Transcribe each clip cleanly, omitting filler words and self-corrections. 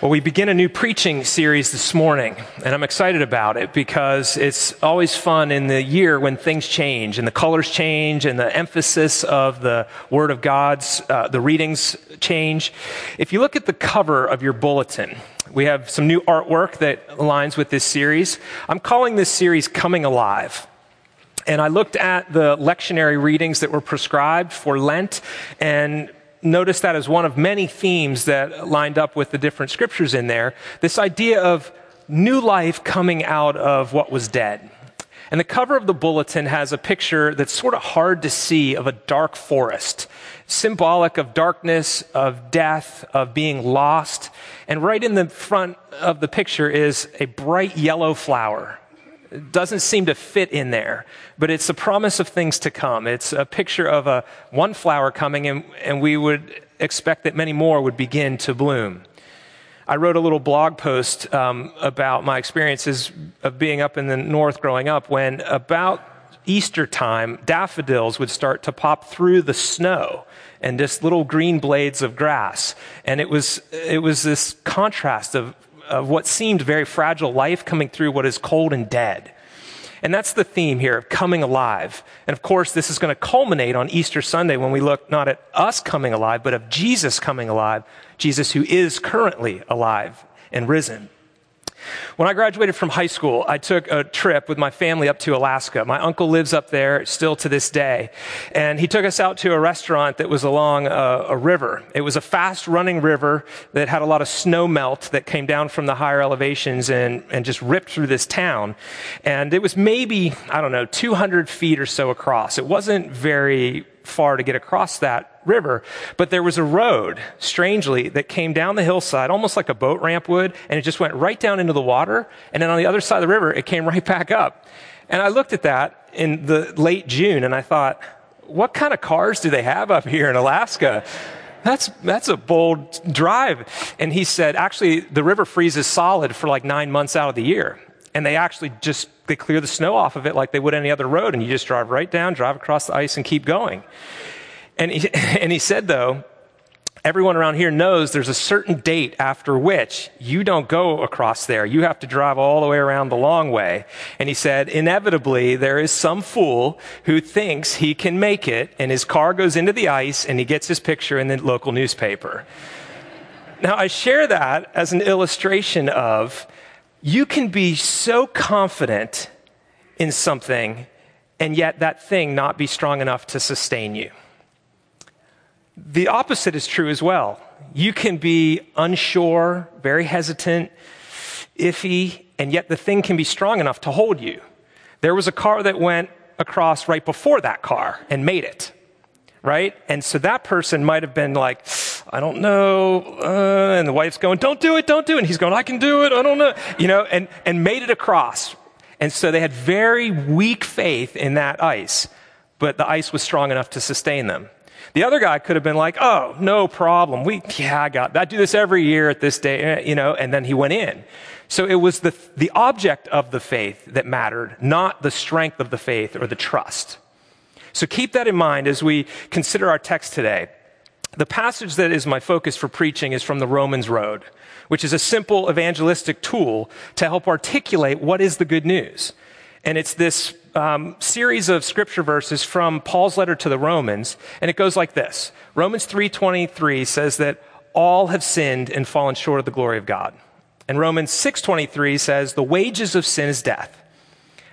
Well, we begin a new preaching series this morning, and I'm excited about it because it's always fun in the year when things change and the colors change and the emphasis of the Word of God's, the readings change. If you look at the cover of your bulletin, we have some new artwork that aligns with this series. I'm calling this series Coming Alive. And I looked at the lectionary readings that were prescribed for Lent and notice that as one of many themes that lined up with the different scriptures in there, this idea of new life coming out of what was dead. And the cover of the bulletin has a picture that's sort of hard to see of a dark forest, symbolic of darkness, of death, of being lost. And right in the front of the picture is a bright yellow flower. It doesn't seem to fit in there, but it's a promise of things to come. It's a picture of one flower coming, and we would expect that many more would begin to bloom. I wrote a little blog post about my experiences of being up in the north growing up when about Easter time, daffodils would start to pop through the snow and just little green blades of grass. And it was this contrast of what seemed very fragile life coming through what is cold and dead. And that's the theme here, of coming alive. And of course, this is going to culminate on Easter Sunday when we look not at us coming alive, but of Jesus coming alive, Jesus who is currently alive and risen. When I graduated from high school, I took a trip with my family up to Alaska. My uncle lives up there still to this day, and he took us out to a restaurant that was along a river. It was a fast-running river that had a lot of snow melt that came down from the higher elevations and just ripped through this town, and it was maybe, 200 feet or so across. It wasn't very far to get across that river, but there was a road, strangely, that came down the hillside, almost like a boat ramp would, and it just went right down into the water, and then on the other side of the river, it came right back up. And I looked at that in the late June, and I thought, what kind of cars do they have up here in Alaska? That's a bold drive. And he said, actually, the river freezes solid for like 9 months out of the year, and they actually just they clear the snow off of it like they would any other road, and you just drive right down, drive across the ice, and keep going. And he said, though, everyone around here knows there's a certain date after which you don't go across there. You have to drive all the way around the long way. And he said, inevitably, there is some fool who thinks he can make it, and his car goes into the ice, and he gets his picture in the local newspaper. Now, I share that as an illustration of you can be so confident in something and yet that thing not be strong enough to sustain you. The opposite is true as well. You can be unsure, very hesitant, iffy, and yet the thing can be strong enough to hold you. There was a car that went across right before that car and made it, right? And so that person might have been like, I don't know, and the wife's going, don't do it, and he's going, I can do it, I don't know, and made it across. And so they had very weak faith in that ice, but the ice was strong enough to sustain them. The other guy could have been like, oh, no problem, I do this every year at this day, and then he went in. So it was the object of the faith that mattered, not the strength of the faith or the trust. So keep that in mind as we consider our text today. The passage that is my focus for preaching is from the Romans Road, which is a simple evangelistic tool to help articulate what is the good news. And it's this series of scripture verses from Paul's letter to the Romans, and it goes like this. Romans 3:23 says that all have sinned and fallen short of the glory of God. And Romans 6:23 says the wages of sin is death.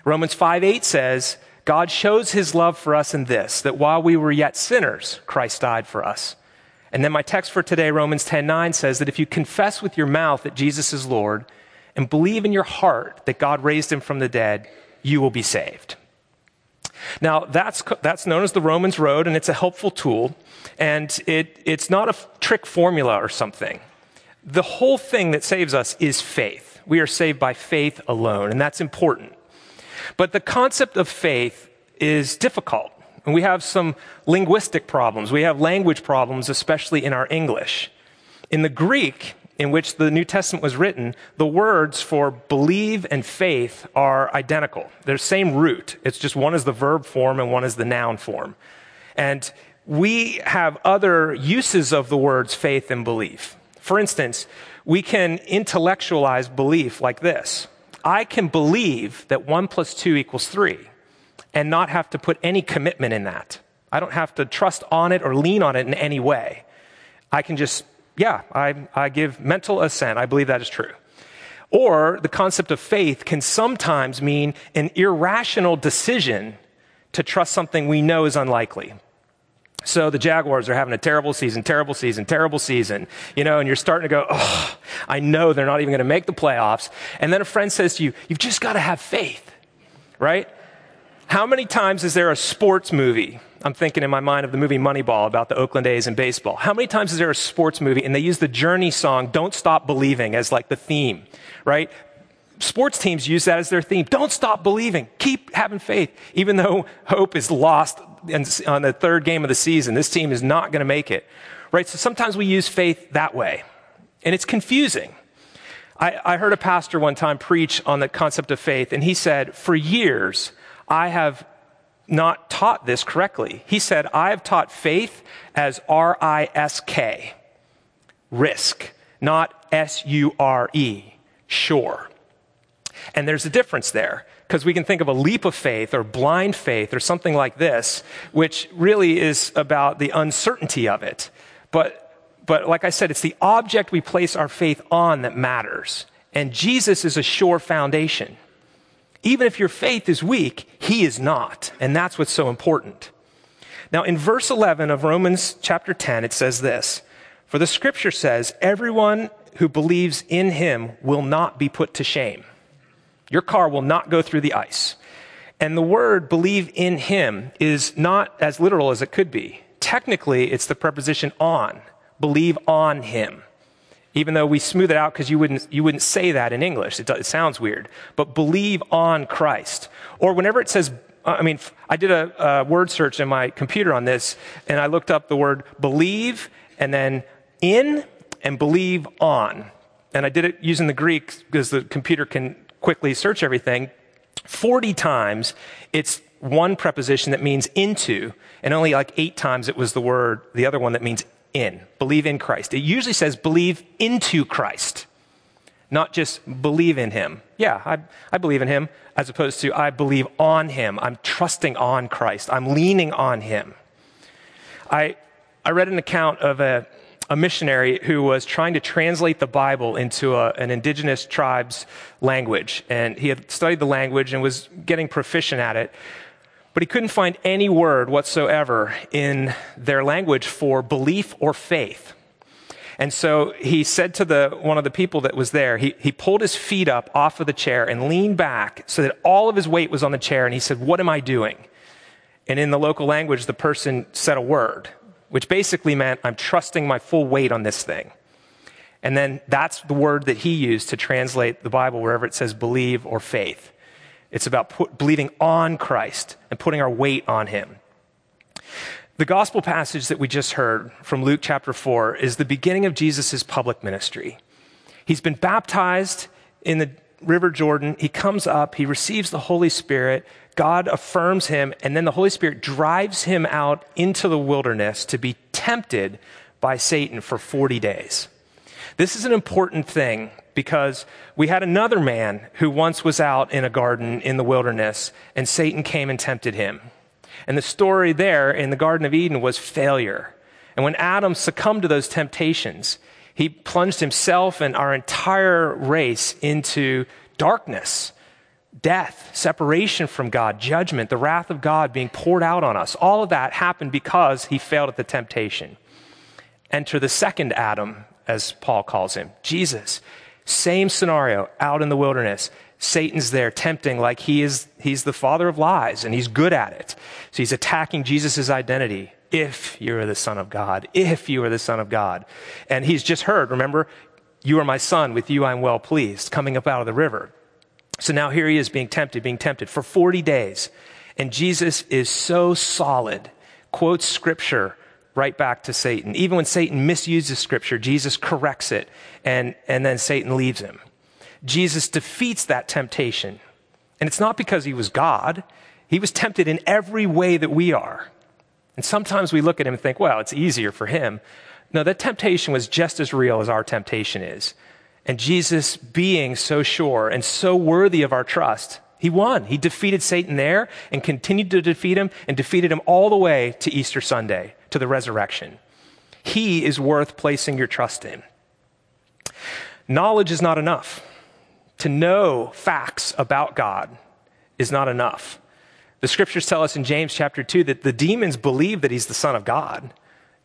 Romans 5:8 says God shows his love for us in this, that while we were yet sinners, Christ died for us. And then my text for today, Romans 10:9, says that if you confess with your mouth that Jesus is Lord and believe in your heart that God raised him from the dead, you will be saved. Now, that's known as the Romans Road, and it's a helpful tool, and it's not a trick formula or something. The whole thing that saves us is faith. We are saved by faith alone, and that's important. But the concept of faith is difficult. And we have some linguistic problems. We have language problems, especially in our English. In the Greek, in which the New Testament was written, the words for believe and faith are identical. They're the same root. It's just one is the verb form and one is the noun form. And we have other uses of the words faith and belief. For instance, we can intellectualize belief like this. I can believe that 1 + 2 = 3 and not have to put any commitment in that. I don't have to trust on it or lean on it in any way. I can just, I give mental assent. I believe that is true. Or the concept of faith can sometimes mean an irrational decision to trust something we know is unlikely. So the Jaguars are having a terrible season, and you're starting to go, oh, I know they're not even going to make the playoffs. And then a friend says to you, you've just got to have faith, right? How many times is there a sports movie? I'm thinking in my mind of the movie Moneyball about the Oakland A's and baseball. How many times is there a sports movie and they use the Journey song, Don't Stop Believing, as like the theme, right? Sports teams use that as their theme. Don't stop believing. Keep having faith. Even though hope is lost on the third game of the season, this team is not going to make it, right? So sometimes we use faith that way, and it's confusing. I heard a pastor one time preach on the concept of faith, and he said, for years, I have not taught this correctly. He said, I have taught faith as R-I-S-K, risk, not S-U-R-E, sure. And there's a difference there, because we can think of a leap of faith or blind faith or something like this, which really is about the uncertainty of it. But like I said, it's the object we place our faith on that matters. And Jesus is a sure foundation. Even if your faith is weak, he is not. And that's what's so important. Now, in verse 11 of Romans chapter 10, it says this, for the scripture says, everyone who believes in him will not be put to shame. Your car will not go through the ice. And the word believe in him is not as literal as it could be. Technically, it's the preposition on, believe on him. Even though we smooth it out because you wouldn't say that in English. It sounds weird. But believe on Christ. Or whenever it says, I did a word search in my computer on this, and I looked up the word believe and then in and believe on. And I did it using the Greek because the computer can quickly search everything. 40 times it's one preposition that means into, and only like 8 times it was the other one that means in, believe in Christ. It usually says believe into Christ, not just believe in him. Yeah, I believe in him, as opposed to I believe on him. I'm trusting on Christ. I'm leaning on him. I read an account of a missionary who was trying to translate the Bible into an indigenous tribe's language. And he had studied the language and was getting proficient at it. But he couldn't find any word whatsoever in their language for belief or faith. And so he said to one of the people that was there, he pulled his feet up off of the chair and leaned back so that all of his weight was on the chair. And he said, what am I doing? And in the local language, the person said a word, which basically meant I'm trusting my full weight on this thing. And then that's the word that he used to translate the Bible wherever it says believe or faith. It's about believing on Christ and putting our weight on him. The gospel passage that we just heard from Luke chapter 4 is the beginning of Jesus' public ministry. He's been baptized in the River Jordan. He comes up, he receives the Holy Spirit, God affirms him, and then the Holy Spirit drives him out into the wilderness to be tempted by Satan for 40 days. This is an important thing, because we had another man who once was out in a garden in the wilderness, and Satan came and tempted him. And the story there in the Garden of Eden was failure. And when Adam succumbed to those temptations, he plunged himself and our entire race into darkness, death, separation from God, judgment, the wrath of God being poured out on us. All of that happened because he failed at the temptation. Enter the second Adam, as Paul calls him, Jesus. Same scenario, out in the wilderness. Satan's there tempting like he's the father of lies, and he's good at it. So he's attacking Jesus' identity. If you are the Son of God, if you are the Son of God. And he's just heard, remember, you are my son, with you I'm well pleased, coming up out of the river. So now here he is being tempted for 40 days. And Jesus is so solid, quotes scripture right back to Satan. Even when Satan misuses scripture, Jesus corrects it, and then Satan leaves him. Jesus defeats that temptation. And it's not because he was God. He was tempted in every way that we are. And sometimes we look at him and think, well, it's easier for him. No, that temptation was just as real as our temptation is. And Jesus, being so sure and so worthy of our trust, he won. He defeated Satan there and continued to defeat him and defeated him all the way to Easter Sunday, to the resurrection. He is worth placing your trust in. Knowledge is not enough. To know facts about God is not enough. The scriptures tell us in James chapter 2 that the demons believe that he's the Son of God,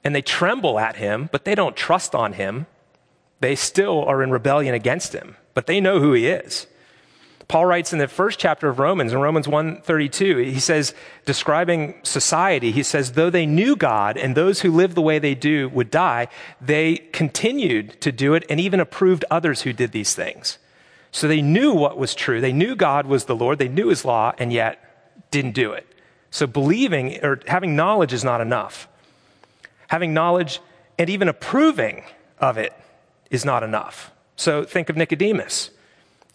and they tremble at him, but they don't trust on him. They still are in rebellion against him, but they know who he is. Paul writes in the first chapter of Romans, in Romans 1:32, he says, describing society, he says, though they knew God and those who lived the way they do would die, they continued to do it and even approved others who did these things. So they knew what was true. They knew God was the Lord. They knew his law and yet didn't do it. So believing or having knowledge is not enough. Having knowledge and even approving of it is not enough. So think of Nicodemus.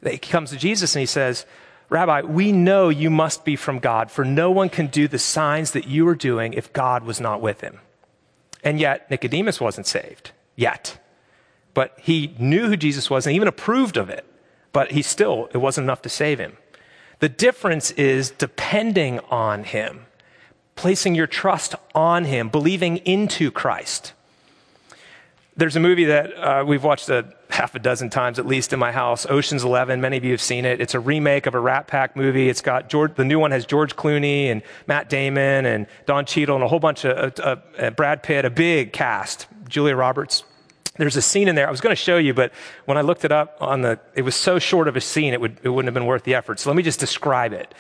He comes to Jesus and he says, Rabbi, we know you must be from God, for no one can do the signs that you are doing if God was not with him. And yet Nicodemus wasn't saved yet, but he knew who Jesus was and even approved of it, but it wasn't enough to save him. The difference is depending on him, placing your trust on him, believing into Christ. There's a movie that we've watched half a dozen times, at least in my house, Ocean's 11. Many of you have seen it. It's a remake of a Rat Pack movie. It's got the new one has George Clooney and Matt Damon and Don Cheadle and a whole bunch of Brad Pitt, a big cast, Julia Roberts. There's a scene in there I was going to show you, but when I looked it up it was so short of a scene, it wouldn't have been worth the effort. So let me just describe it.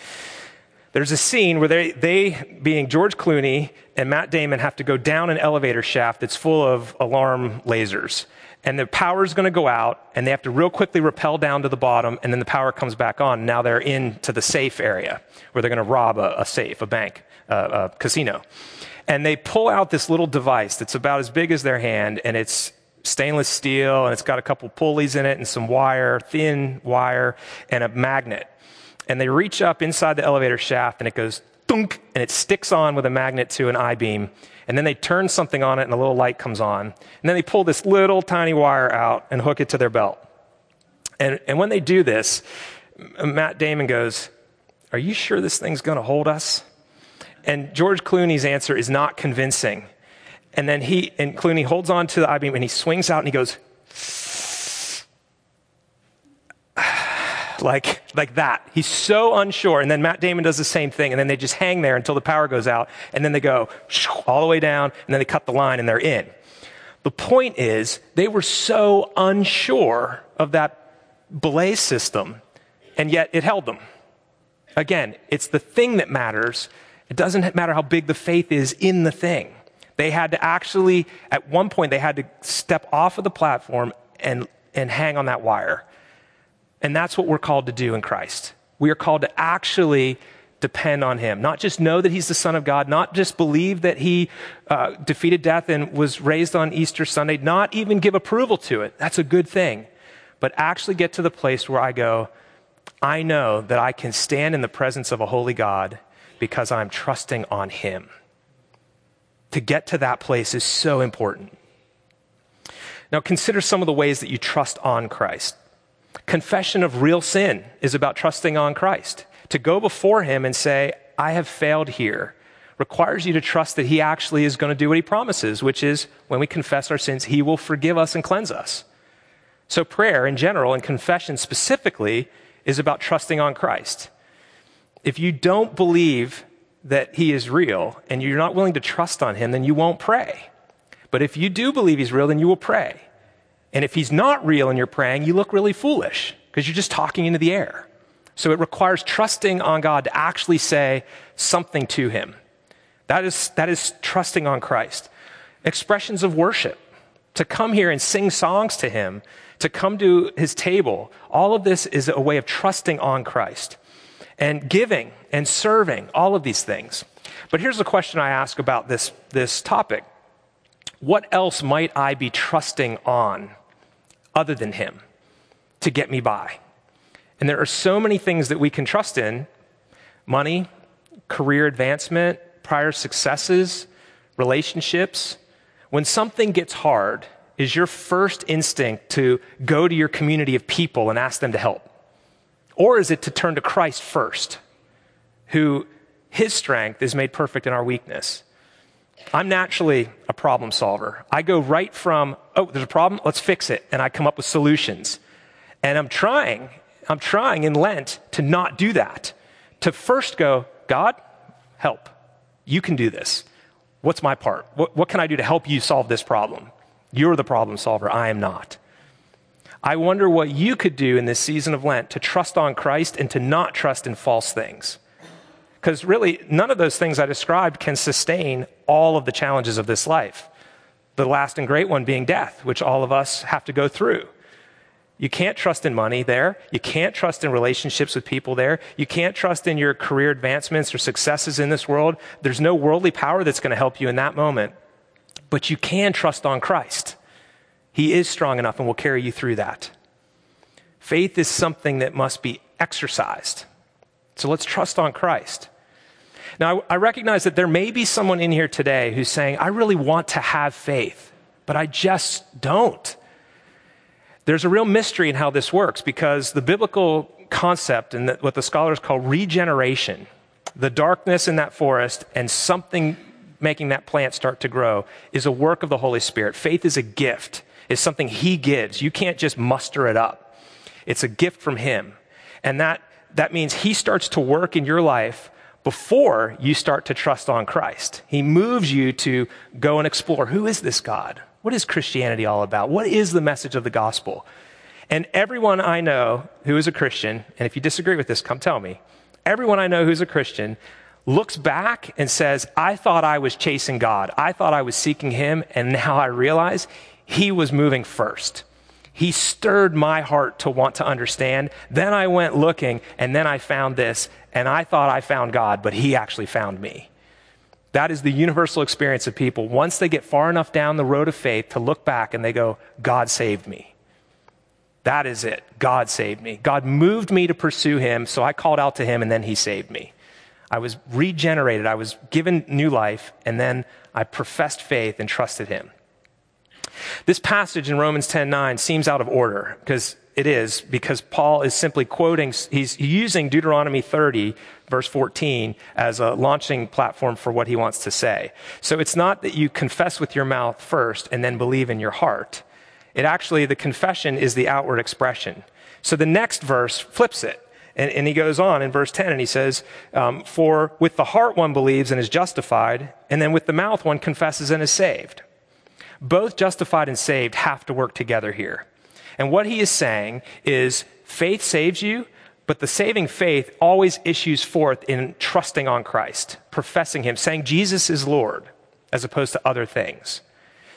There's a scene where they, being George Clooney and Matt Damon, have to go down an elevator shaft that's full of alarm lasers. And the power's going to go out, and they have to real quickly rappel down to the bottom, and then the power comes back on. Now they're into the safe area where they're going to rob a safe, a bank, a casino. And they pull out this little device that's about as big as their hand, and it's stainless steel, and it's got a couple pulleys in it and some wire, thin wire, and a magnet. And they reach up inside the elevator shaft, and it goes thunk, and it sticks on with a magnet to an I-beam. And then they turn something on it, and a little light comes on. And then they pull this little tiny wire out and hook it to their belt. And when they do this, Matt Damon goes, "Are you sure this thing's going to hold us?" And George Clooney's answer is not convincing. And then Clooney holds on to the I-beam, and he swings out, and he goes, like that. He's so unsure. And then Matt Damon does the same thing. And then they just hang there until the power goes out. And then they go all the way down. And then they cut the line and they're in. The point is, they were so unsure of that belay system, and yet it held them. Again, it's the thing that matters. It doesn't matter how big the faith is in the thing. They had to actually, at one point, they had to step off of the platform and hang on that wire. And that's what we're called to do in Christ. We are called to actually depend on him, not just know that he's the Son of God, not just believe that he defeated death and was raised on Easter Sunday, not even give approval to it. That's a good thing. But actually get to the place where I go, I know that I can stand in the presence of a holy God because I'm trusting on him. To get to that place is so important. Now consider some of the ways that you trust on Christ. Confession of real sin is about trusting on Christ. To go before him and say, I have failed here, requires you to trust that he actually is going to do what he promises, which is when we confess our sins, he will forgive us and cleanse us. So prayer in general and confession specifically is about trusting on Christ. If you don't believe that he is real and you're not willing to trust on him, then you won't pray. But if you do believe he's real, then you will pray. And if he's not real and you're praying, you look really foolish because you're just talking into the air. So it requires trusting on God to actually say something to him. That is trusting on Christ. Expressions of worship, to come here and sing songs to him, to come to his table. All of this is a way of trusting on Christ. And giving and serving, all of these things. But here's the question I ask about this topic. What else might I be trusting on other than him to get me by? And there are so many things that we can trust in: money, career advancement, prior successes, relationships. When something gets hard, is your first instinct to go to your community of people and ask them to help? Or is it to turn to Christ first, who his strength is made perfect in our weakness? I'm naturally a problem solver. I go right from, oh, there's a problem, let's fix it. And I come up with solutions. And I'm trying in Lent to not do that, to first go, God, help. You can do this. What's my part? What can I do to help you solve this problem? You're the problem solver. I am not. I wonder what you could do in this season of Lent to trust on Christ and to not trust in false things. Because really, none of those things I described can sustain all of the challenges of this life. The last and great one being death, which all of us have to go through. You can't trust in money there. You can't trust in relationships with people there. You can't trust in your career advancements or successes in this world. There's no worldly power that's going to help you in that moment. But you can trust on Christ. He is strong enough and will carry you through that. Faith is something that must be exercised. So let's trust on Christ. Now, I recognize that there may be someone in here today who's saying, I really want to have faith, but I just don't. There's a real mystery in how this works, because the biblical concept and what the scholars call regeneration, the darkness in that forest and something making that plant start to grow, is a work of the Holy Spirit. Faith is a gift. It's something he gives. You can't just muster it up. It's a gift from him. And that means he starts to work in your life before you start to trust on Christ. He moves you to go and explore, who is this God? What is Christianity all about? What is the message of the gospel? And everyone I know who is a Christian, and if you disagree with this, come tell me. Everyone I know who's a Christian looks back and says, I thought I was chasing God. I thought I was seeking him, and now I realize he was moving first. He stirred my heart to want to understand. Then I went looking, and then I found this, and I thought I found God, but he actually found me. That is the universal experience of people. Once they get far enough down the road of faith to look back and they go, God saved me. That is it. God saved me. God moved me to pursue him, so I called out to him, and then he saved me. I was regenerated. I was given new life, and then I professed faith and trusted him. This passage in Romans 10:9 seems out of order, because it is, because Paul is simply quoting, he's using Deuteronomy 30, verse 14, as a launching platform for what he wants to say. So it's not that you confess with your mouth first and then believe in your heart. It actually, the confession is the outward expression. So the next verse flips it. And he goes on in verse 10 and he says, for with the heart one believes and is justified, and then with the mouth one confesses and is saved. Both justified and saved have to work together here. And what he is saying is faith saves you, but the saving faith always issues forth in trusting on Christ, professing him, saying Jesus is Lord, as opposed to other things.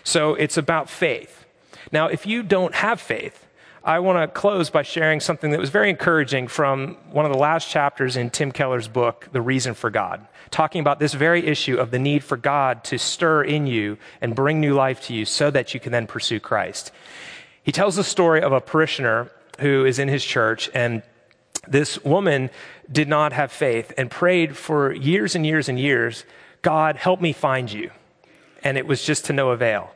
So it's about faith. Now, if you don't have faith, I want to close by sharing something that was very encouraging from one of the last chapters in Tim Keller's book, The Reason for God, talking about this very issue of the need for God to stir in you and bring new life to you so that you can then pursue Christ. He tells the story of a parishioner who is in his church, and this woman did not have faith and prayed for years and years and years, God, help me find you. And it was just to no avail.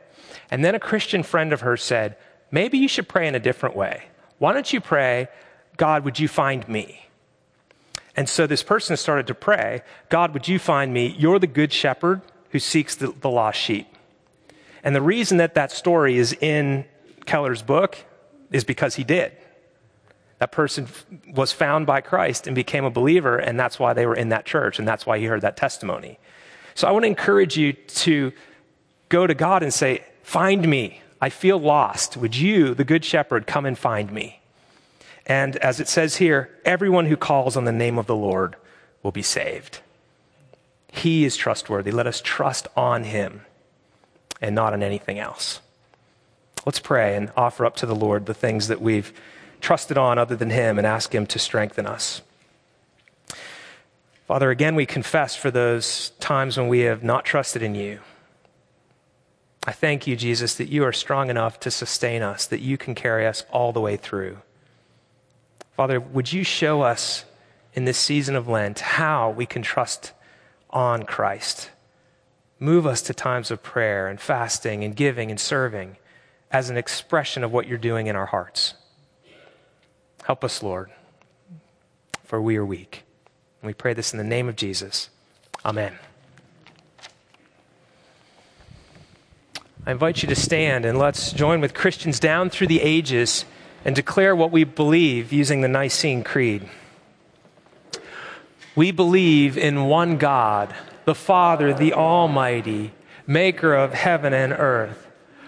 And then a Christian friend of hers said, maybe you should pray in a different way. Why don't you pray, God, would you find me? And so this person started to pray, God, would you find me? You're the good shepherd who seeks the lost sheep. And the reason that story is in Keller's book is because he did. That person was found by Christ and became a believer, and that's why they were in that church, and that's why he heard that testimony. So I want to encourage you to go to God and say, find me. I feel lost. Would you, the good shepherd, come and find me? And as it says here, everyone who calls on the name of the Lord will be saved. He is trustworthy. Let us trust on him and not on anything else. Let's pray and offer up to the Lord the things that we've trusted on other than him, and ask him to strengthen us. Father, again, we confess for those times when we have not trusted in you. I thank you, Jesus, that you are strong enough to sustain us, that you can carry us all the way through. Father, would you show us in this season of Lent how we can trust on Christ? Move us to times of prayer and fasting and giving and serving, as an expression of what you're doing in our hearts. Help us, Lord, for we are weak. And we pray this in the name of Jesus. Amen. I invite you to stand, and let's join with Christians down through the ages and declare what we believe using the Nicene Creed. We believe in one God, the Father, the Almighty, maker of heaven and earth,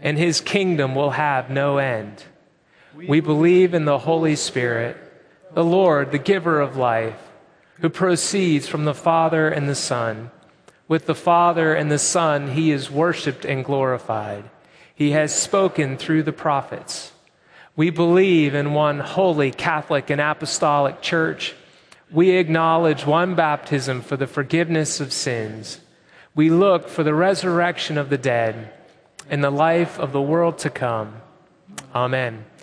and his kingdom will have no end. We believe in the Holy Spirit, the Lord, the giver of life, who proceeds from the Father and the Son. With the Father and the Son, he is worshiped and glorified. He has spoken through the prophets. We believe in one holy, Catholic, and apostolic church. We acknowledge one baptism for the forgiveness of sins. We look for the resurrection of the dead and the life of the world to come. Amen.